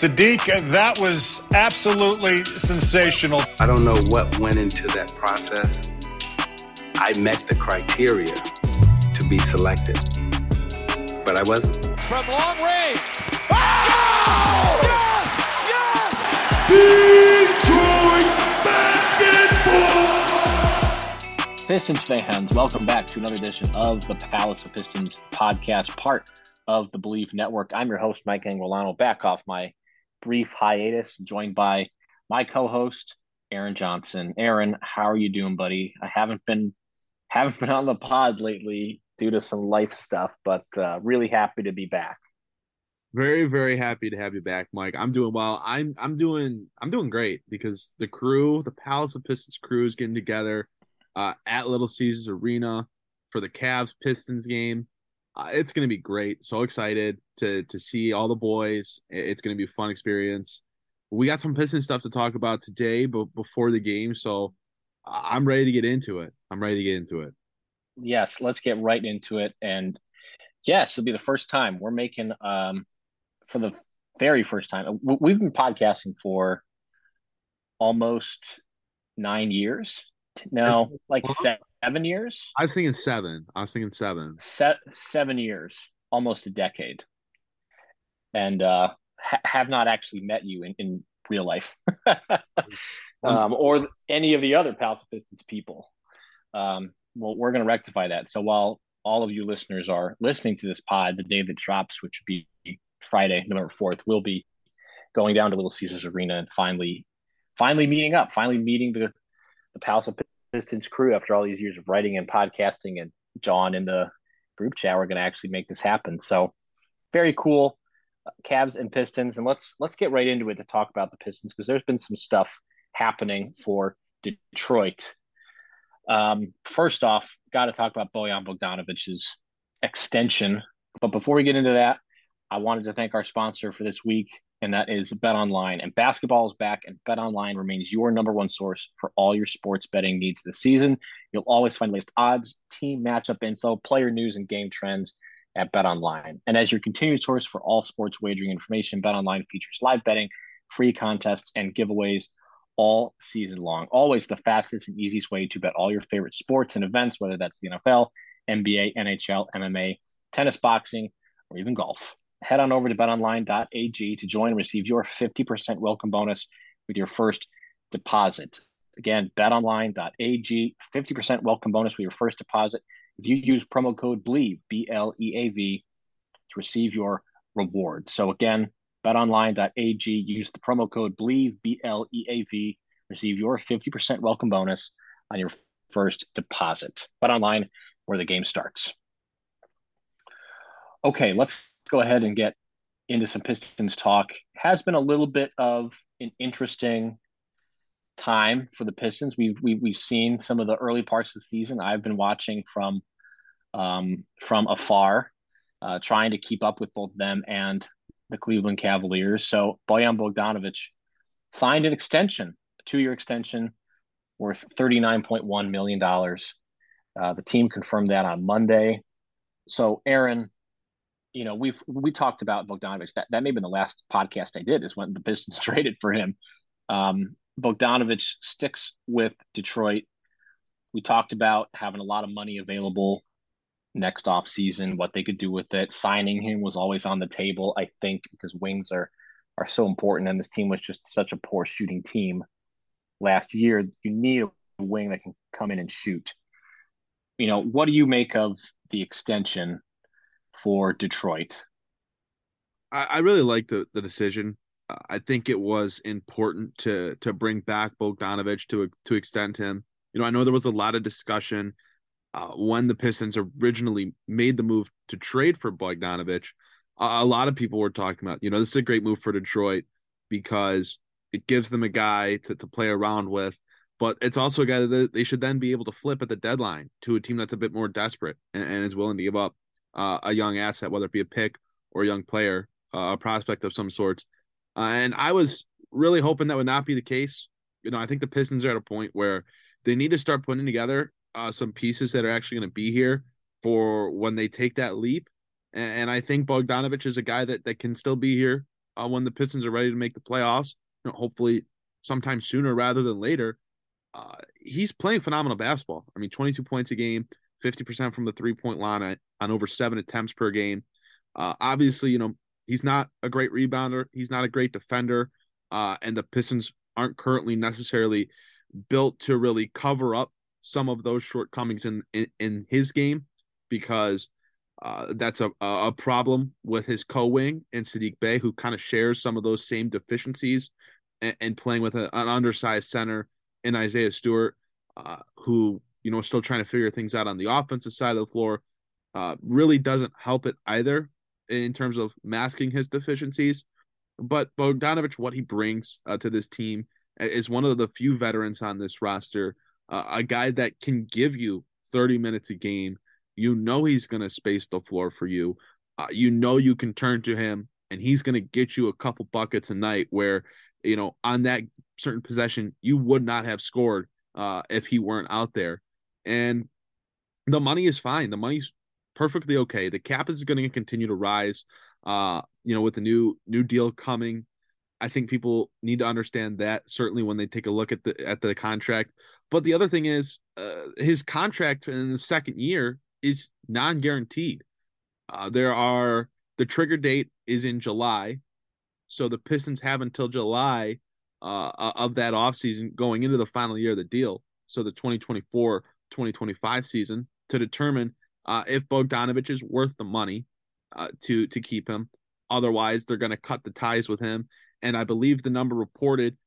Saddiq, that was absolutely sensational. I don't know what went into that process. I met the criteria to be selected, but I wasn't. From long range. Oh! Yes! Yes! Detroit basketball! Pistons fans, welcome back to another edition of the Palace of Pistons podcast, part of the Belief Network. I'm your host, Mike Anguilano, back off my brief hiatus, joined by my co-host Aaron Johnson. Aaron, how are you doing, buddy? I haven't been on the pod lately due to some life stuff, but really happy to be back. Very, very happy to have you back, Mike. I'm doing well. I'm doing great because the crew, the Palace of Pistons crew, is getting together at Little Caesars Arena for the Cavs Pistons game. It's going to be great. So excited to see all the boys. It's going to be a fun experience. We got some Pistons stuff to talk about today, but before the game. So I'm ready to get into it. Yes, let's get right into it. And yes, it'll be the first time we're making for the very first time. We've been podcasting for almost 9 years now, like 7 years. I was thinking seven. 7 years, almost a decade. And have not actually met you in real life or any of the other Palace of Pistons people. Well, we're going to rectify that. So while all of you listeners are listening to this pod, the day that drops, which would be Friday, November 4th, we'll be going down to Little Caesars Arena and finally meeting up, meeting the Palace of Pistons crew after all these years of writing and podcasting. And John in the group chat, we're going to actually make this happen. So very cool. Cavs and Pistons, and let's get right into it to talk about the Pistons, because there's been some stuff happening for Detroit. First off, got to talk about Bojan Bogdanovic's extension. But before we get into that, I wanted to thank our sponsor for this week, and that is BetOnline. And basketball is back, and BetOnline remains your number one source for all your sports betting needs this season. You'll always find the latest odds, team matchup info, player news, and game trends at BetOnline. And as your continued source for all sports wagering information, BetOnline features live betting, free contests, and giveaways all season long. Always the fastest and easiest way to bet all your favorite sports and events, whether that's the NFL, NBA, NHL, MMA, tennis, boxing, or even golf. Head on over to betonline.ag to join and receive your 50% welcome bonus with your first deposit. Again, betonline.ag, 50% welcome bonus with your first deposit. If you use promo code BLEAV, B-L-E-A-V, to receive your reward. So again, betonline.ag, use the promo code BLEAV, B-L-E-A-V, receive your 50% welcome bonus on your first deposit. BetOnline, where the game starts. Okay, let's go ahead and get into some Pistons talk. Has been a little bit of an interesting time for the Pistons. We've seen some of the early parts of the season. I've been watching from afar, trying to keep up with both them and the Cleveland Cavaliers. So Bojan Bogdanovic signed an extension, a 2-year extension worth $39.1 million. The team confirmed that on Monday. So Aaron, you know, we talked about Bogdanovic. That may have been the last podcast I did, is when the Pistons traded for him. Bogdanovic sticks with Detroit. We talked about having a lot of money available next offseason, what they could do with it. Signing him was always on the table, I think, because wings are so important, and this team was just such a poor shooting team last year. You need a wing that can come in and shoot. You know, what do you make of the extension for Detroit? I really like the decision. I think it was important to bring back Bogdanovic, to extend him. You know, I know there was a lot of discussion when the Pistons originally made the move to trade for Bogdanovic. A lot of people were talking about, you know, this is a great move for Detroit because It gives them a guy to play around with, but it's also a guy that they should then be able to flip at the deadline to a team that's a bit more desperate and is willing to give up a young asset, whether it be a pick or a young player, a prospect of some sorts. And I was really hoping that would not be the case. You know, I think the Pistons are at a point where they need to start putting together some pieces that are actually going to be here for when they take that leap. And I think Bogdanovic is a guy that can still be here when the Pistons are ready to make the playoffs, you know, hopefully sometime sooner rather than later. He's playing phenomenal basketball. I mean, 22 points a game, 50% from the three-point line on over 7 attempts per game. Obviously, you know, he's not a great rebounder. He's not a great defender. And the Pistons aren't currently necessarily built to really cover up some of those shortcomings in his game because that's a problem with his co-wing and Saddiq Bey, who kind of shares some of those same deficiencies, and playing with an undersized center in Isaiah Stewart, who, you know, still trying to figure things out on the offensive side of the floor, really doesn't help it either in terms of masking his deficiencies. But Bogdanovic, what he brings to this team, is one of the few veterans on this roster, a guy that can give you 30 minutes a game. You know he's going to space the floor for you. You know you can turn to him, and he's going to get you a couple buckets a night where, you know, on that certain possession, you would not have scored if he weren't out there. And the money is fine. The money's perfectly okay. The cap is going to continue to rise, you know, with the new deal coming. I think people need to understand that, certainly when they take a look at the contract. But the other thing is his contract in the second year is non-guaranteed. The trigger date is in July. So the Pistons have until July of that offseason going into the final year of the deal, so the 2024-2025 season, to determine if Bogdanovic is worth the money to keep him. Otherwise, they're going to cut the ties with him. And I believe the number reported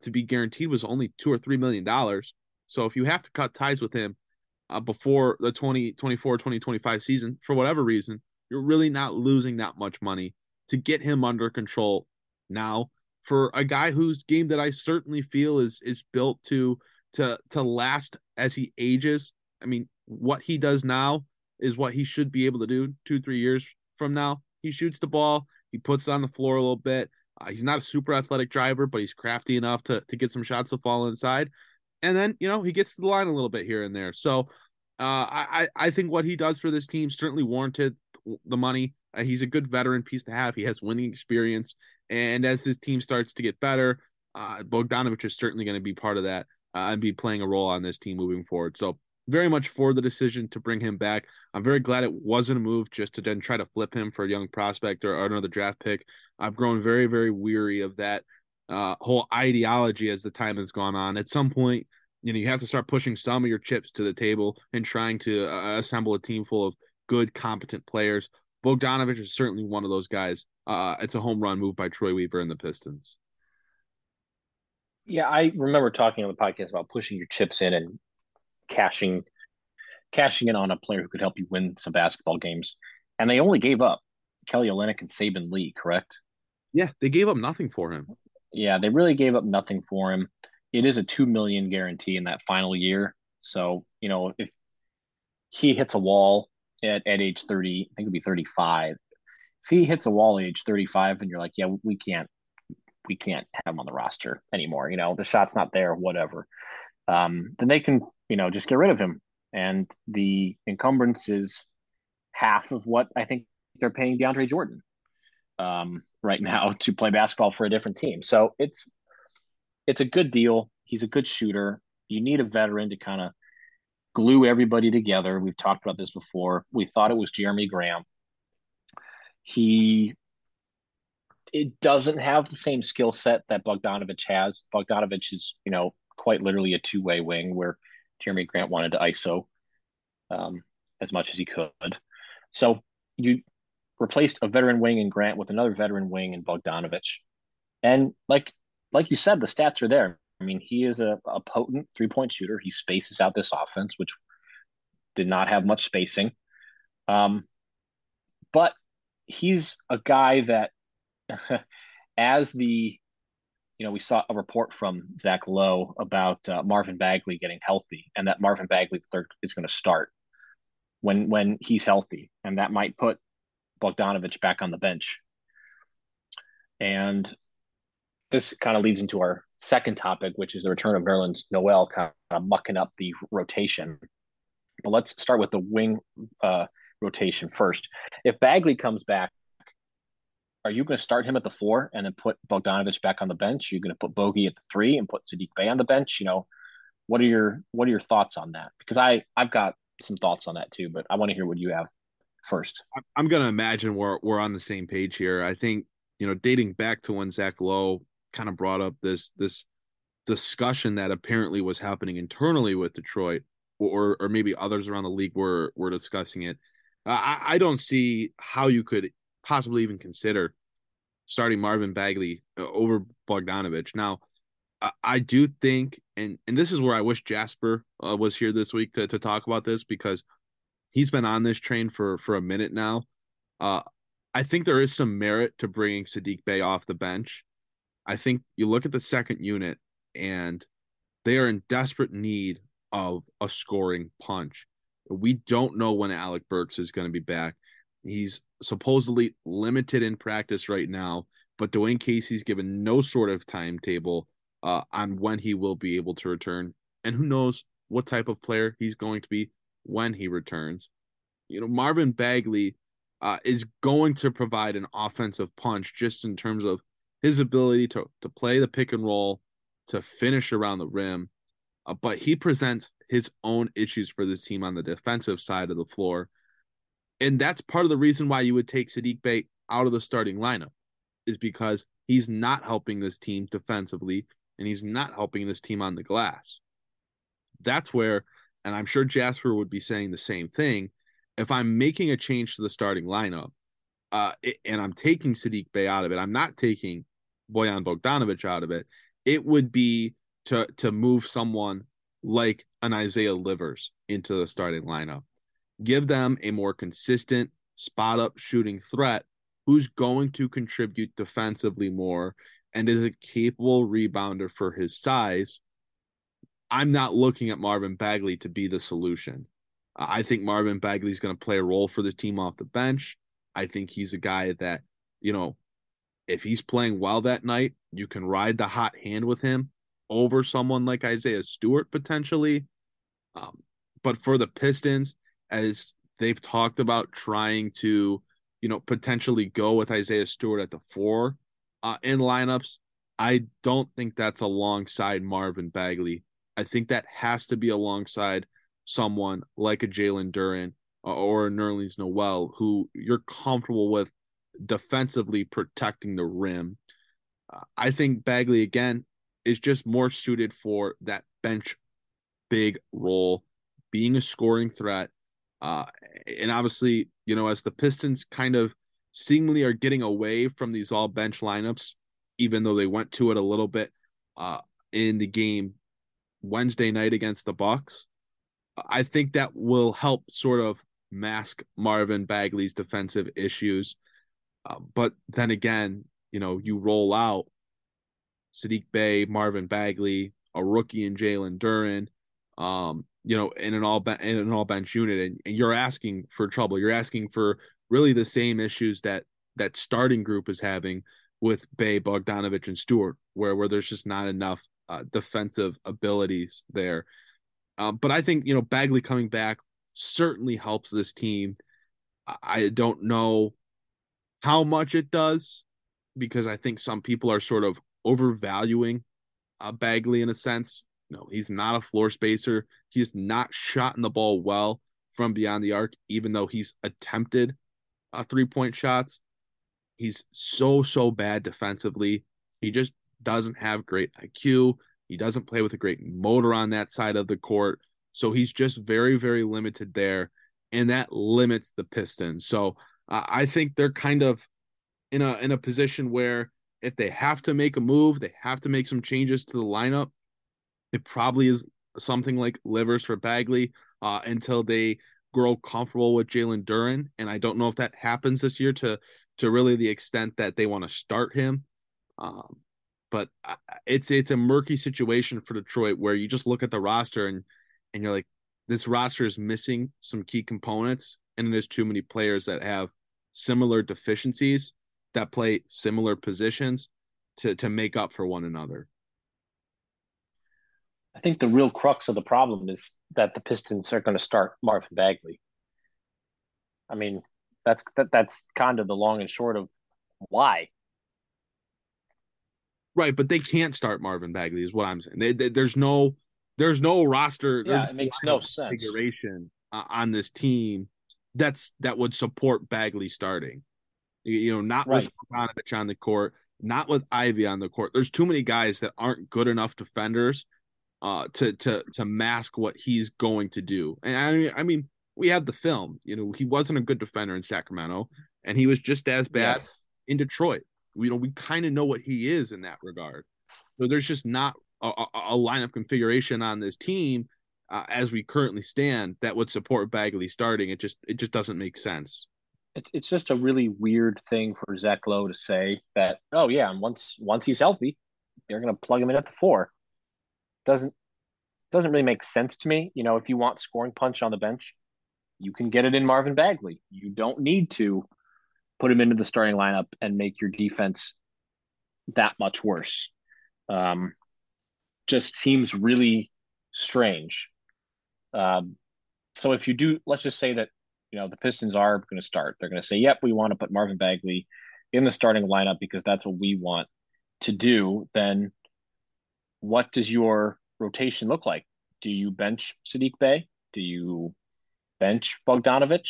to be guaranteed was only $2 or $3 million. So if you have to cut ties with him before the 2024-2025 season, for whatever reason, you're really not losing that much money to get him under control now for a guy whose game that I certainly feel is built to last as he ages. I mean, what he does now is what he should be able to do 2-3 years from now. He shoots the ball. He puts it on the floor a little bit. He's not a super athletic driver, but he's crafty enough to get some shots to fall inside. And then, you know, he gets to the line a little bit here and there. So I think what he does for this team certainly warranted the money. He's a good veteran piece to have. He has winning experience. And as this team starts to get better, Bogdanovic is certainly going to be part of that and be playing a role on this team moving forward. So very much for the decision to bring him back. I'm very glad it wasn't a move just to then try to flip him for a young prospect or another draft pick. I've grown very, very weary of that whole ideology as the time has gone on. At some point, you know, you have to start pushing some of your chips to the table and trying to assemble a team full of good, competent players. Bogdanovic is certainly one of those guys. It's a home run move by Troy Weaver and the Pistons. Yeah, I remember talking on the podcast about pushing your chips in and cashing in on a player who could help you win some basketball games. And they only gave up Kelly Olynyk and Saban Lee, correct? Yeah, they gave up nothing for him. Yeah, they really gave up nothing for him. It is a $2 million guarantee in that final year. So, you know, if he hits a wall at age 30, I think it'd be 35. If he hits a wall at age 35 and you're like, yeah, we can't have him on the roster anymore. You know, the shot's not there, whatever. Then they can, you know, just get rid of him. And the encumbrance is half of what I think they're paying DeAndre Jordan right now to play basketball for a different team. So it's a good deal. He's a good shooter. You need a veteran to kind of glue everybody together. We've talked about this before. We thought it was Jeremy Grant. It doesn't have the same skill set that Bogdanovic has. Bogdanovic is, you know, quite literally a two-way wing where Jeremy Grant wanted to ISO as much as he could. So you replaced a veteran wing in Grant with another veteran wing in Bogdanovic. And like you said, the stats are there. I mean, he is a potent three-point shooter. He spaces out this offense, which did not have much spacing. But he's a guy that as the you know, we saw a report from Zach Lowe about Marvin Bagley getting healthy, and that Marvin Bagley III is going to start when he's healthy, and that might put Bogdanovic back on the bench. And this kind of leads into our second topic, which is the return of Nerlens Noel kind of mucking up the rotation. But let's start with the wing rotation first. If Bagley comes back, are you going to start him at the four and then put Bogdanovic back on the bench? You're going to put Bogey at the three and put Saddiq Bey on the bench. You know, what are your thoughts on that? Because I've got some thoughts on that too, but I want to hear what you have first. I'm going to imagine we're on the same page here. I think, you know, dating back to when Zach Lowe kind of brought up this discussion that apparently was happening internally with Detroit, or maybe others around the league were discussing it. I don't see how you could possibly even consider starting Marvin Bagley over Bogdanovic. Now, I do think, and this is where I wish Jasper was here this week to talk about this, because he's been on this train for a minute now. I think there is some merit to bringing Saddiq Bey off the bench. I think you look at the second unit, and they are in desperate need of a scoring punch. We don't know when Alec Burks is going to be back. He's supposedly limited in practice right now, but Dwayne Casey's given no sort of timetable on when he will be able to return. And who knows what type of player he's going to be when he returns. You know, Marvin Bagley is going to provide an offensive punch just in terms of his ability to play the pick and roll, to finish around the rim. But he presents his own issues for the team on the defensive side of the floor. And that's part of the reason why you would take Saddiq Bey out of the starting lineup, is because he's not helping this team defensively, and he's not helping this team on the glass. That's where, and I'm sure Jasper would be saying the same thing, if I'm making a change to the starting lineup and I'm taking Saddiq Bey out of it, I'm not taking Bojan Bogdanovic out of it, it would be to move someone like an Isaiah Livers into the starting lineup. Give them a more consistent spot-up shooting threat who's going to contribute defensively more and is a capable rebounder for his size. I'm not looking at Marvin Bagley to be the solution. I think Marvin Bagley's going to play a role for the team off the bench. I think he's a guy that, you know, if he's playing well that night, you can ride the hot hand with him over someone like Isaiah Stewart potentially. But for the Pistons, as they've talked about trying to, you know, potentially go with Isaiah Stewart at the four in lineups, I don't think that's alongside Marvin Bagley. I think that has to be alongside someone like a Jalen Duren or a Nerlens Noel, who you're comfortable with defensively protecting the rim. I think Bagley, again, is just more suited for that bench big role, being a scoring threat. And obviously, you know, as the Pistons kind of seemingly are getting away from these all bench lineups, even though they went to it a little bit in the game Wednesday night against the Bucks, I think that will help sort of mask Marvin Bagley's defensive issues. But then again, you know, you roll out Saddiq Bey, Marvin Bagley, a rookie in Jalen Duren, you know, in an all bench unit, and you're asking for trouble. You're asking for really the same issues that starting group is having with Bey, Bogdanovic, and Stewart, where there's just not enough defensive abilities there. But I think, you know, Bagley coming back certainly helps this team. I don't know how much it does, because I think some people are sort of overvaluing Bagley in a sense. No, he's not a floor spacer. He's not shotting the ball well from beyond the arc, even though he's attempted three-point shots. He's so bad defensively. He just doesn't have great IQ. He doesn't play with a great motor on that side of the court. So he's just very, very limited there, and that limits the Pistons. So I think they're kind of in a position where if they have to make a move, they have to make some changes to the lineup. It probably is something like Livers for Bagley until they grow comfortable with Jalen Duren. And I don't know if that happens this year to really the extent that they want to start him. But it's a murky situation for Detroit where you just look at the roster and you're like, this roster is missing some key components, and there's too many players that have similar deficiencies that play similar positions to make up for one another. I think the real crux of the problem is that the Pistons are going to start Marvin Bagley. I mean, that's kind of the long and short of why. Right, but they can't start Marvin Bagley, is what I'm saying. There's no roster. Yeah, it makes no sense. Configuration on this team that would support Bagley starting. You know, not right. with Bogdanovic on the court, not with Ivy on the court. There's too many guys that aren't good enough defenders to mask what he's going to do. And I mean, we have the film. You know, he wasn't a good defender in Sacramento, and he was just as bad in Detroit. We kind of know what he is in that regard. So there's just not a lineup configuration on this team as we currently stand that would support Bagley starting. It just doesn't make sense. It's just a really weird thing for Zach Lowe to say that, oh yeah, and once he's healthy, they're going to plug him in at the four. Doesn't really make sense to me. You know, if you want scoring punch on the bench, you can get it in Marvin Bagley. You don't need to put him into the starting lineup and make your defense that much worse. Just seems really strange. So if you do, let's just say that, you know, the Pistons are going to start. They're going to say, yep, we want to put Marvin Bagley in the starting lineup because that's what we want to do. Then what does your rotation look like? Do you bench Saddiq Bey? Do you bench Bogdanovic?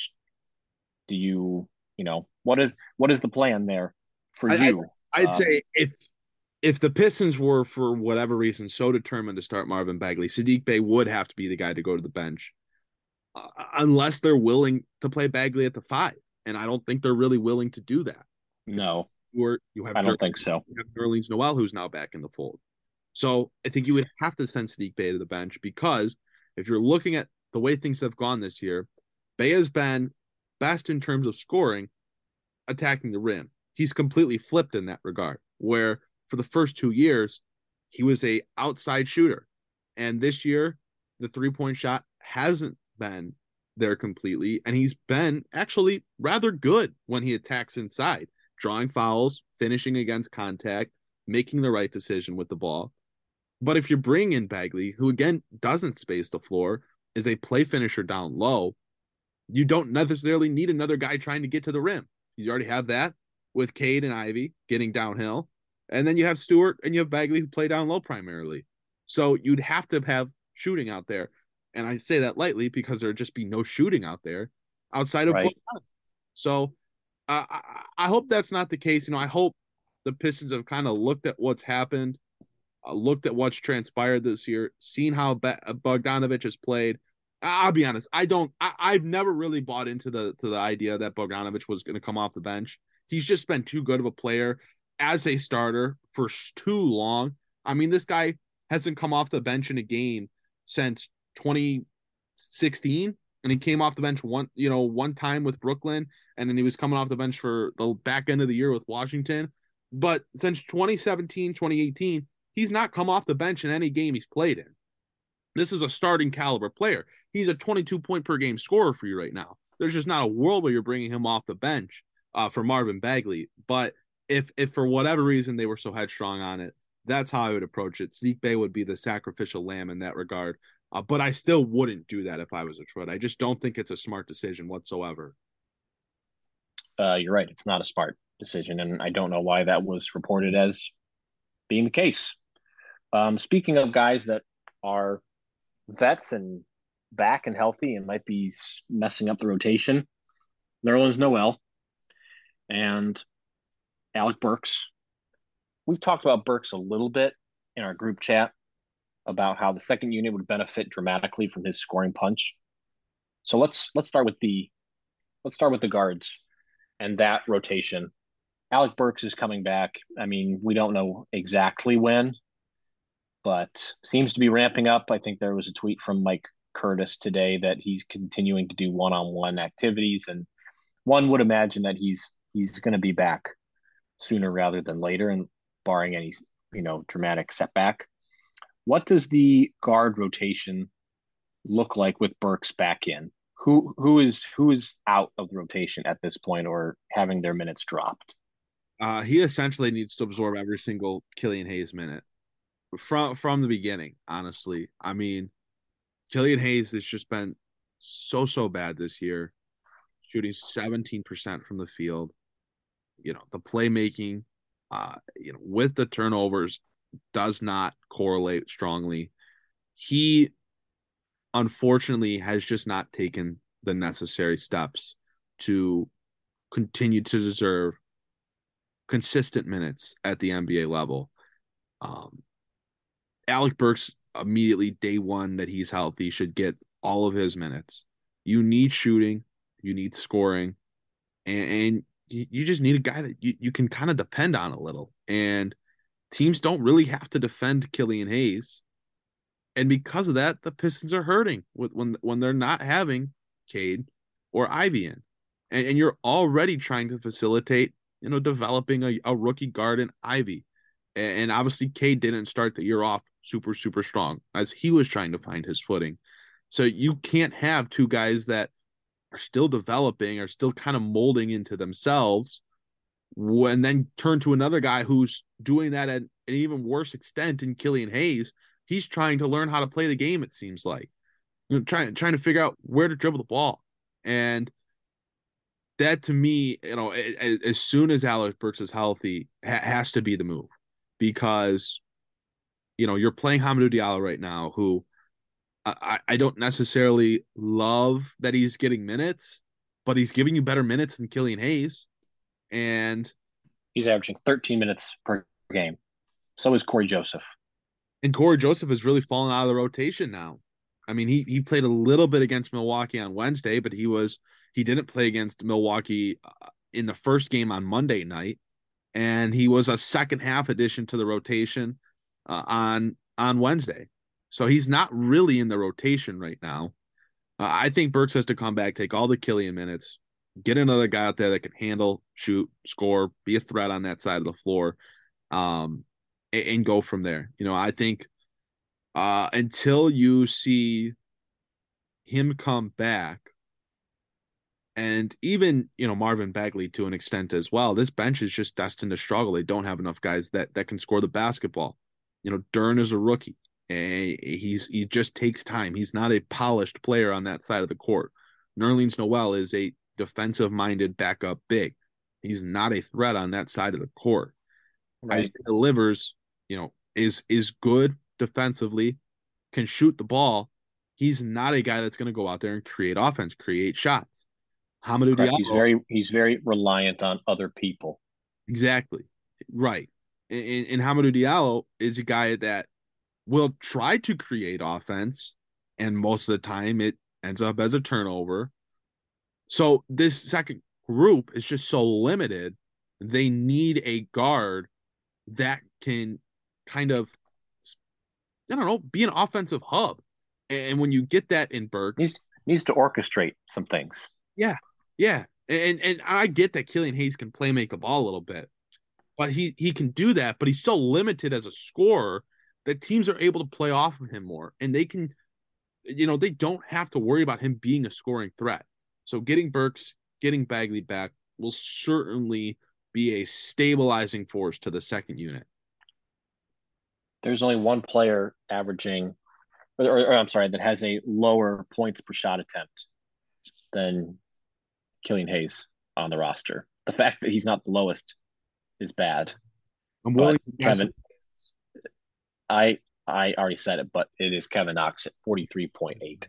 Do you... You know, what is the plan there for you? I'd say if the Pistons were, for whatever reason, so determined to start Marvin Bagley, Saddiq Bey would have to be the guy to go to the bench unless they're willing to play Bagley at the five. And I don't think they're really willing to do that. No. I don't think so. You have Nerlens Noel, who's now back in the fold. So I think you would have to send Saddiq Bey to the bench because if you're looking at the way things have gone this year, Bey has been best in terms of scoring, attacking the rim. He's completely flipped in that regard, where for the first 2 years, he was an outside shooter. And this year, the three-point shot hasn't been there completely, and he's been actually rather good when he attacks inside, drawing fouls, finishing against contact, making the right decision with the ball. But if you bring in Bagley, who again doesn't space the floor, is a play finisher down low, you don't necessarily need another guy trying to get to the rim. You already have that with Cade and Ivey getting downhill. And then you have Stewart and you have Bagley who play down low primarily. So you'd have to have shooting out there. And I say that lightly because there'd just be no shooting out there outside of Bojan. So I hope that's not the case. You know, I hope the Pistons have kind of looked at what's happened, looked at what's transpired this year, seen how Bogdanovic has played. I'll be honest. I've never really bought into the idea that Bogdanovic was going to come off the bench. He's just been too good of a player as a starter for too long. I mean, this guy hasn't come off the bench in a game since 2016, and he came off the bench one time with Brooklyn, and then he was coming off the bench for the back end of the year with Washington. But since 2017, 2018, he's not come off the bench in any game he's played in. This is a starting caliber player. He's a 22-point per game scorer for you right now. There's just not a world where you're bringing him off the bench for Marvin Bagley. But if for whatever reason they were so headstrong on it, that's how I would approach it. Saddiq Bey would be the sacrificial lamb in that regard. But I still wouldn't do that if I was Detroit. I just don't think it's a smart decision whatsoever. You're right. It's not a smart decision, and I don't know why that was reported as being the case. Speaking of guys that are – vets and back and healthy and might be messing up the rotation, Nerlens Noel and Alec Burks. We've talked about Burks a little bit in our group chat about how the second unit would benefit dramatically from his scoring punch. So let's start with the guards and that rotation. Alec Burks is coming back. I mean, we don't know exactly when, but seems to be ramping up. I think there was a tweet from Mike Curtis today that he's continuing to do one-on-one activities, and one would imagine that he's going to be back sooner rather than later, and barring any dramatic setback. What does the guard rotation look like with Burks back in? Who is out of the rotation at this point or having their minutes dropped? He essentially needs to absorb every single Killian Hayes minute from the beginning, honestly. I mean, Killian Hayes has just been so bad this year, shooting 17% from the field. The playmaking, with the turnovers does not correlate strongly. He, unfortunately, has just not taken the necessary steps to continue to deserve consistent minutes at the NBA level. Alec Burks, immediately day one that he's healthy, should get all of his minutes. You need shooting, you need scoring, and you just need a guy that you can kind of depend on a little. And teams don't really have to defend Killian Hayes. And because of that, the Pistons are hurting when they're not having Cade or Ivey in. And you're already trying to facilitate developing a rookie guard in Ivey. And obviously, Cade didn't start the year off super strong as he was trying to find his footing. So you can't have two guys that are still developing, are still kind of molding into themselves, and then turn to another guy who's doing that at an even worse extent in Killian Hayes. He's trying to learn how to play the game, it seems like. Trying to figure out where to dribble the ball. And that, to me, as soon as Alec Burks is healthy, has to be the move, because, you're playing Hamidou Diallo right now, who I don't necessarily love that he's getting minutes, but he's giving you better minutes than Killian Hayes. And he's averaging 13 minutes per game. So is Corey Joseph. And Corey Joseph has really fallen out of the rotation now. I mean, he played a little bit against Milwaukee on Wednesday, but he didn't play against Milwaukee in the first game on Monday night, and he was a second-half addition to the rotation on Wednesday. So he's not really in the rotation right now. I think Burks has to come back, take all the Killian minutes, get another guy out there that can handle, shoot, score, be a threat on that side of the floor, and go from there. I think until you see him come back, and even, Marvin Bagley to an extent as well, this bench is just destined to struggle. They don't have enough guys that can score the basketball. Duren is a rookie. He just takes time. He's not a polished player on that side of the court. Nerlens Noel is a defensive-minded backup big. He's not a threat on that side of the court. Right. Isaiah Livers, is good defensively, can shoot the ball. He's not a guy that's going to go out there and create offense, create shots. Hamidou Diallo. He's very reliant on other people. Exactly. Right. And Hamidou Diallo is a guy that will try to create offense, and most of the time it ends up as a turnover. So this second group is just so limited. They need a guard that can kind of, be an offensive hub. And when you get that in Burks, needs to orchestrate some things. Yeah. Yeah. And I get that Killian Hayes can play make the ball a little bit, but he can do that, but he's so limited as a scorer that teams are able to play off of him more, and they can, they don't have to worry about him being a scoring threat. So getting Burks, getting Bagley back will certainly be a stabilizing force to the second unit. There's only one player averaging, that has a lower points per shot attempt than Killian Hayes on the roster. The fact that he's not the lowest is bad. I'm willing to guess, Kevin, I already said it, but it is Kevin Knox at 43.8.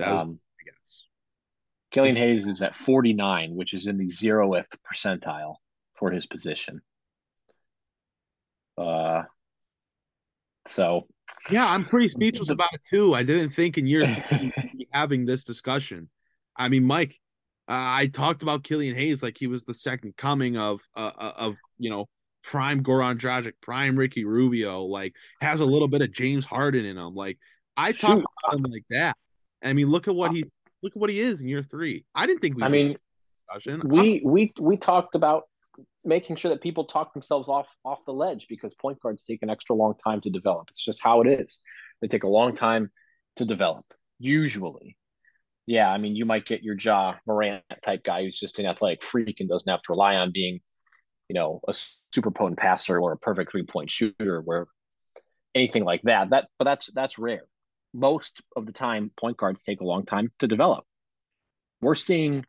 That was I guess. Killian Hayes is at 49, which is in the 0th percentile for his position. Yeah, I'm pretty speechless about it too. I didn't think in years having this discussion. I mean, Mike, I talked about Killian Hayes like he was the second coming of prime Goran Dragic, prime Ricky Rubio, like has a little bit of James Harden in him. Like I talked about him like that. I mean, look at what he is in year 3. I didn't think we were in this discussion. We talked about making sure that people talk themselves off the ledge, because point guards take an extra long time to develop. It's just how it is. They take a long time to develop, usually. Yeah, I mean, you might get your Ja Morant type guy who's just an athletic freak and doesn't have to rely on being, you know, a super potent passer or a perfect three-point shooter or anything like that. But that's rare. Most of the time, point guards take a long time to develop. We're seeing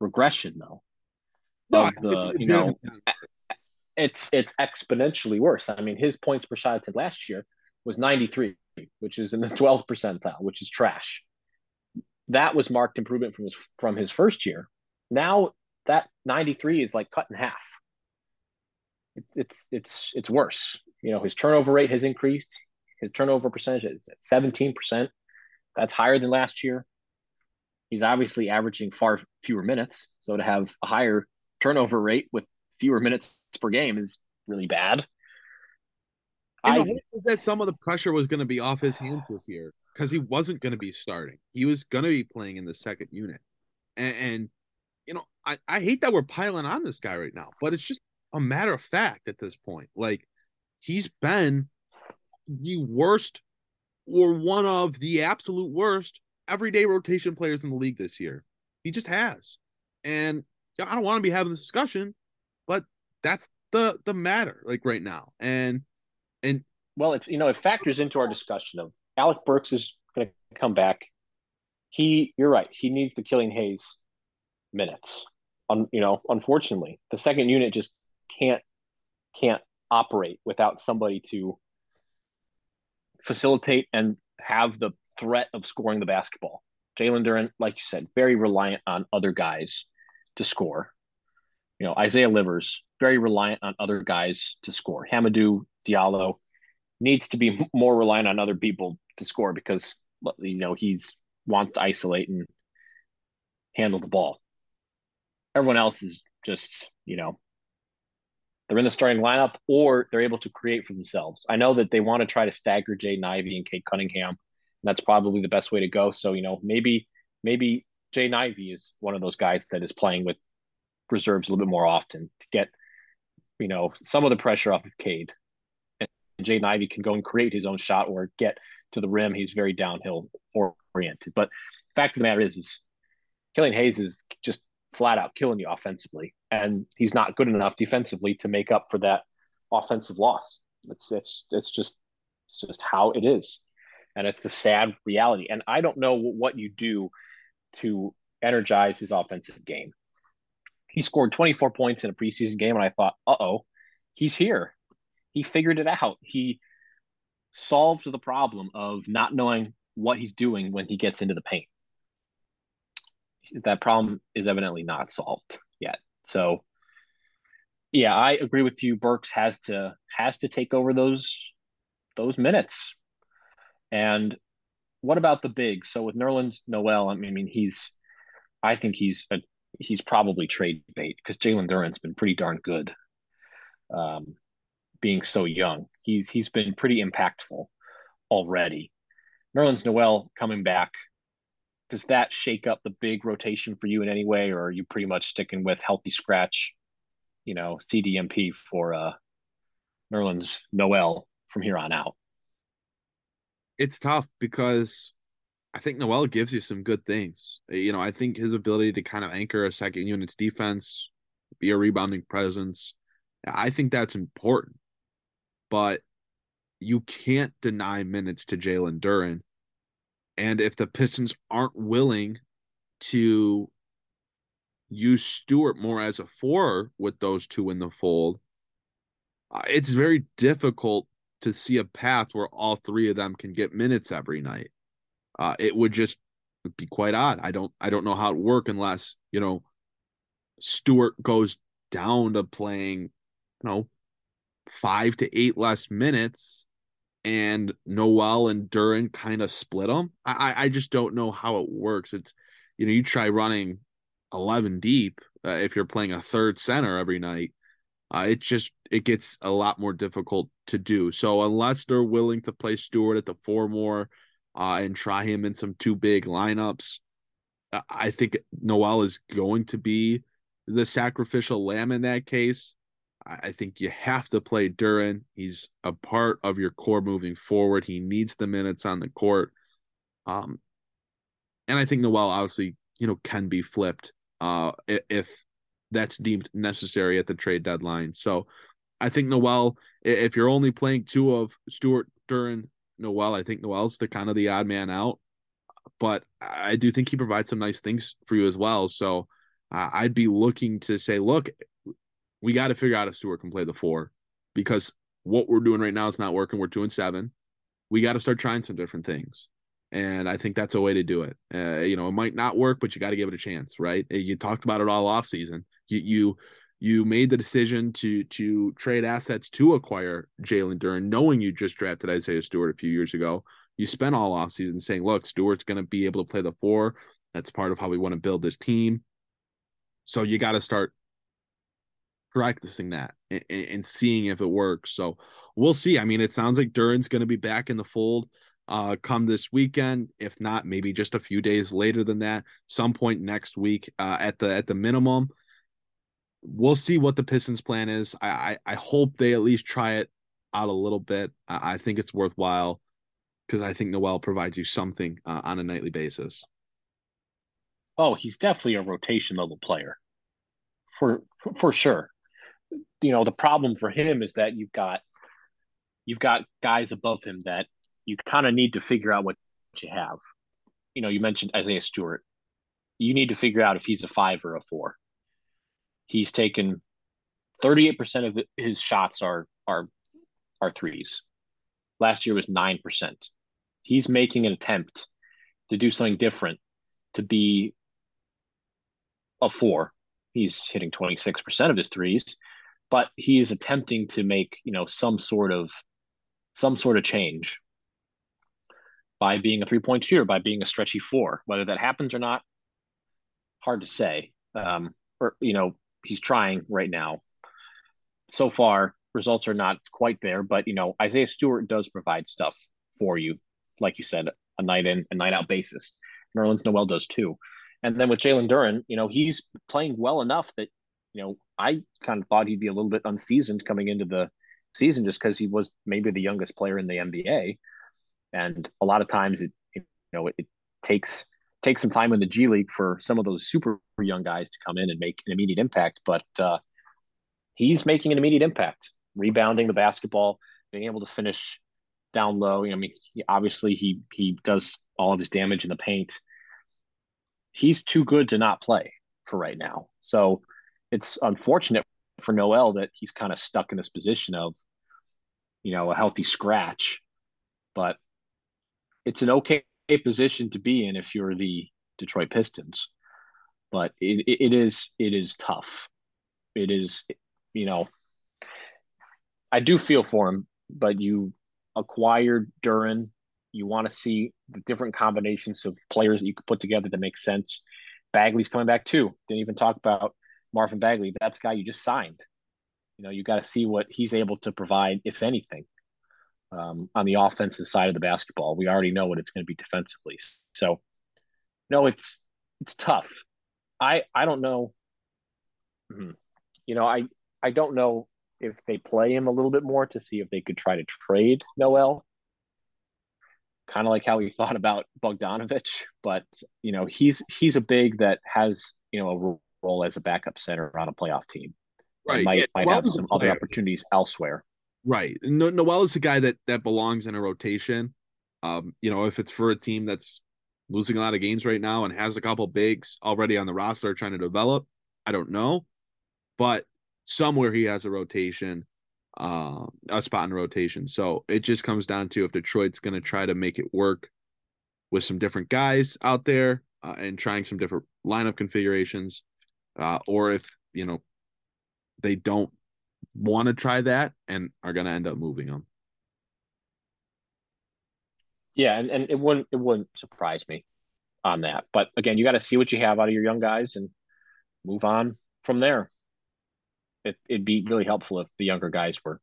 regression, though. No, it's exponentially worse. I mean, his points per shot attempt last year was 93, which is in the 12th percentile, which is trash. That was marked improvement from his first year. Now that 93 is like cut in half. It's worse. You know, his turnover rate has increased. His turnover percentage is at 17%. That's higher than last year. He's obviously averaging far fewer minutes. So to have a higher turnover rate with fewer minutes per game is really bad. And the hope was that some of the pressure was going to be off his hands this year, because he wasn't going to be starting. He was going to be playing in the second unit. And you know, I hate that we're piling on this guy right now, but it's just a matter of fact at this point. Like, he's been the worst, or one of the absolute worst, everyday rotation players in the league this year. He just has. And I don't want to be having this discussion, but that's the matter, like, right now. And well, it's, you know, it factors into our discussion of Alec Burks is going to come back. You're right. He needs the Killian Hayes minutes. Unfortunately, the second unit just can't operate without somebody to facilitate and have the threat of scoring the basketball. Jalen Duren, like you said, very reliant on other guys to score. You know, Isaiah Livers, very reliant on other guys to score. Hamidou Diallo needs to be more reliant on other people to score, because, you know, he's wants to isolate and handle the ball. Everyone else is just, you know, they're in the starting lineup or they're able to create for themselves. I know that they want to try to stagger Jaden Ivey and Cade Cunningham, and that's probably the best way to go. So, you know, maybe Jaden Ivey is one of those guys that is playing with reserves a little bit more often to get, you know, some of the pressure off of Cade. And Jaden Ivey can go and create his own shot or get to the rim. He's very downhill oriented. But the fact of the matter is Killian Hayes is just flat out killing you offensively, and he's not good enough defensively to make up for that offensive loss. It's just how it is. And it's the sad reality. And I don't know what you do to energize his offensive game. He scored 24 points in a preseason game, and I thought, uh-oh, he's here. He figured it out. He solved the problem of not knowing what he's doing when he gets into the paint. That problem is evidently not solved yet. So, yeah, I agree with you. Burks has to take over those minutes. And what about the big? So with Nerlens Noel, I think he's probably trade bait, because Jalen Duren's been pretty darn good, being so young. He's been pretty impactful already. Nerlens Noel coming back, does that shake up the big rotation for you in any way, or are you pretty much sticking with healthy scratch, you know, CDMP for Nerlens Noel from here on out? It's tough, because I think Noel gives you some good things. You know, I think his ability to kind of anchor a second unit's defense, be a rebounding presence, I think that's important. But you can't deny minutes to Jalen Duren. And if the Pistons aren't willing to use Stewart more as a four with those two in the fold, it's very difficult to see a path where all three of them can get minutes every night. It would just be quite odd. I don't know how it would work unless, you know, Stewart goes down to playing, you know, 5 to 8 less minutes, and Noel and Duren kind of split them. I just don't know how it works. It's, you know, you try running 11 deep if you're playing a third center every night. It gets a lot more difficult to do. So unless they're willing to play Stewart at the four more, and try him in some two big lineups, I think Noel is going to be the sacrificial lamb in that case. I think you have to play Duren. He's a part of your core moving forward. He needs the minutes on the court. And I think Noel obviously, can be flipped if that's deemed necessary at the trade deadline. So I think Noel, if you're only playing two of Stewart, Duren, Noel, I think Noel's the kind of the odd man out. But I do think he provides some nice things for you as well. So I'd be looking to say, look, we got to figure out if Stewart can play the four, because what we're doing right now is not working. We're 2-7. We got to start trying some different things. And I think that's a way to do it. It might not work, but you got to give it a chance, right? You talked about it all offseason. You made the decision to trade assets to acquire Jalen Duren, knowing you just drafted Isaiah Stewart a few years ago. You spent all offseason saying, look, Stewart's going to be able to play the four. That's part of how we want to build this team. So you got to start practicing that and seeing if it works. So we'll see. I mean, it sounds like Duren's going to be back in the fold come this weekend. If not, maybe just a few days later than that, some point next week at the minimum. We'll see what the Pistons plan is. I hope they at least try it out a little bit. I think it's worthwhile, because I think Noel provides you something on a nightly basis. Oh, he's definitely a rotation level player for sure. The problem for him is that you've got guys above him that you kind of need to figure out what you have. You mentioned Isaiah Stewart. You need to figure out if he's a 5 or a 4. He's taken 38% of his shots are threes. Last year was 9%. He's making an attempt to do something different, to be a 4. He's hitting 26% of his threes, but he is attempting to make, some sort of change by being a three-point shooter, by being a stretchy 4. Whether that happens or not, hard to say. He's trying right now. So far, results are not quite there, but, Isaiah Stewart does provide stuff for you, like you said, a night in, a night out basis. Nerlens Noel does too. And then with Jalen Duren, he's playing well enough that, I kind of thought he'd be a little bit unseasoned coming into the season, just because he was maybe the youngest player in the NBA. And a lot of times it takes some time in the G League for some of those super young guys to come in and make an immediate impact. But he's making an immediate impact, rebounding the basketball, being able to finish down low. Obviously he does all of his damage in the paint. He's too good to not play for right now. So it's unfortunate for Noel that he's kind of stuck in this position of, a healthy scratch, but it's an okay position to be in if you're the Detroit Pistons. But it is tough. It is, I do feel for him, but you acquired Duren. You want to see the different combinations of players that you could put together that make sense. Bagley's coming back too. Didn't even talk about Marvin Bagley. That's the guy you just signed. You got to see what he's able to provide, if anything, on the offensive side of the basketball. We already know what it's going to be defensively. So, no, it's tough. I don't know. I don't know if they play him a little bit more to see if they could try to trade Noel, kind of like how we thought about Bogdanovic. But, he's a big that has, a role as a backup center on a playoff team. Right. Might have some other opportunities elsewhere. Right. Noel is a guy that belongs in a rotation. If it's for a team that's losing a lot of games right now and has a couple bigs already on the roster trying to develop, I don't know. But somewhere he has a rotation, a spot in rotation. So it just comes down to if Detroit's going to try to make it work with some different guys out there and trying some different lineup configurations, or if, they don't want to try that and are going to end up moving them. Yeah, and it wouldn't surprise me on that. But again, you got to see what you have out of your young guys and move on from there. It'd be really helpful if the younger guys were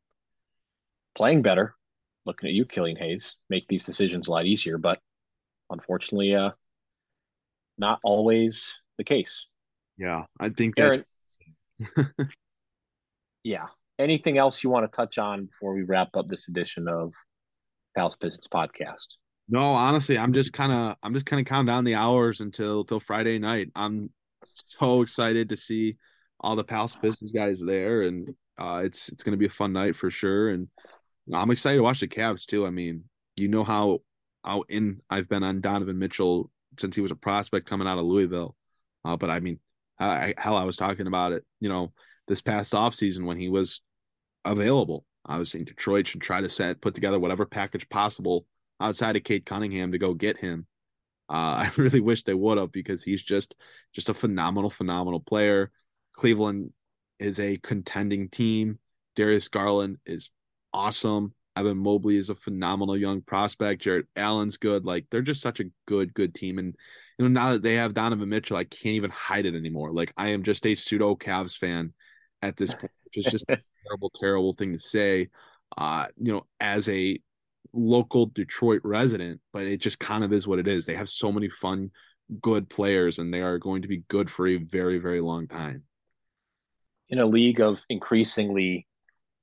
playing better. Looking at you, Killian Hayes, make these decisions a lot easier, but unfortunately, not always the case. Yeah, I think that's... Yeah, Anything else you want to touch on before we wrap up this edition of Palace Pistons Podcast? No, honestly, I'm just kind of counting down the hours until Friday night. I'm so excited to see all the Palace Pistons guys there, and it's going to be a fun night for sure. And I'm excited to watch the Cavs too. I mean, you know how in I've been on Donovan Mitchell since he was a prospect coming out of Louisville. But I mean, I was talking about it, you know, this past offseason when he was available. I was saying Detroit should try to put together whatever package possible outside of Cade Cunningham to go get him. I really wish they would have, because he's just a phenomenal player. Cleveland is a contending team. Darius Garland is awesome. Evan Mobley is a phenomenal young prospect. Jarrett Allen's good. Like, they're just such a good team. And, you know, now that they have Donovan Mitchell, I can't even hide it anymore. Like, I am just a pseudo Cavs fan at this point, which is just a terrible thing to say, you know, as a local Detroit resident, but it just kind of is what it is. They have so many fun, good players, and they are going to be good for a very, very long time. In a league of increasingly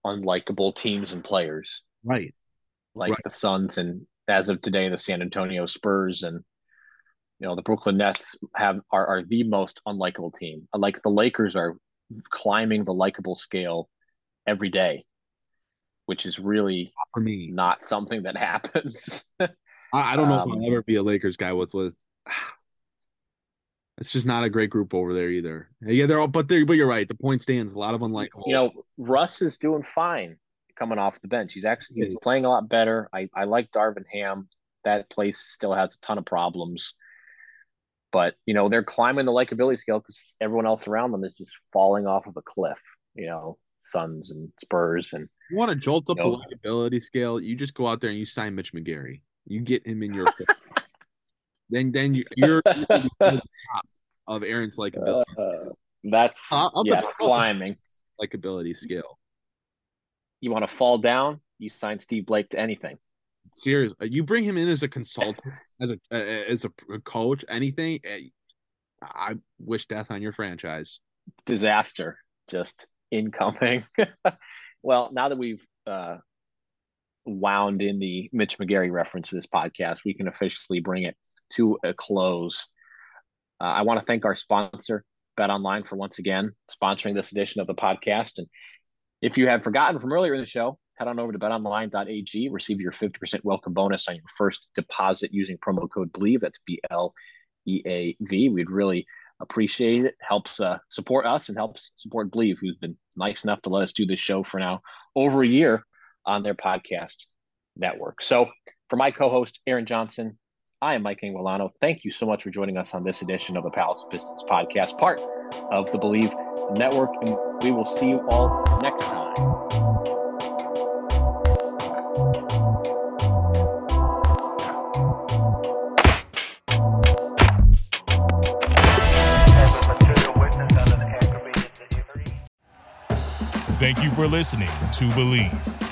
unlikable teams and players. Right. Like the Suns and, as of today, the San Antonio Spurs and, you know, the Brooklyn Nets are the most unlikable team. Like, the Lakers are climbing the likable scale every day, which is really, for me, not something that happens. I don't know if I'll ever be a Lakers guy with it's just not a great group over there either. Yeah, they're all, but you're right. The point stands, a lot of unlikable. You know, Russ is doing fine coming off the bench. He's playing a lot better. I like Darvin Ham. That place still has a ton of problems. But, you know, they're climbing the likability scale because everyone else around them is just falling off of a cliff, you know, Suns and Spurs. And you want to jolt up the likability scale, you just go out there and you sign Mitch McGarry. You get him in your Then you're the top of Aaron's likability scale. That's climbing. Likability scale. You want to fall down, you sign Steve Blake to anything. Seriously, you bring him in as a consultant, as a coach, anything. I wish death on your franchise. Disaster, just incoming. Well, now that we've wound in the Mitch McGarry reference to this podcast, we can officially bring it to a close. I want to thank our sponsor, BetOnline, for once again sponsoring this edition of the podcast. And if you have forgotten from earlier in the show, head on over to betonline.ag, receive your 50% welcome bonus on your first deposit using promo code BLEAV. That's BLEAV. We'd really appreciate it. Helps support us and helps support BLEAV, who's been nice enough to let us do this show for now over a year on their podcast network. So for my co-host, Aaron Johnson, I am Mike Anguilano. Thank you so much for joining us on this edition of the Palace of Pistons Podcast, part of the Believe Network, and we will see you all next time. Thank you for listening to Believe.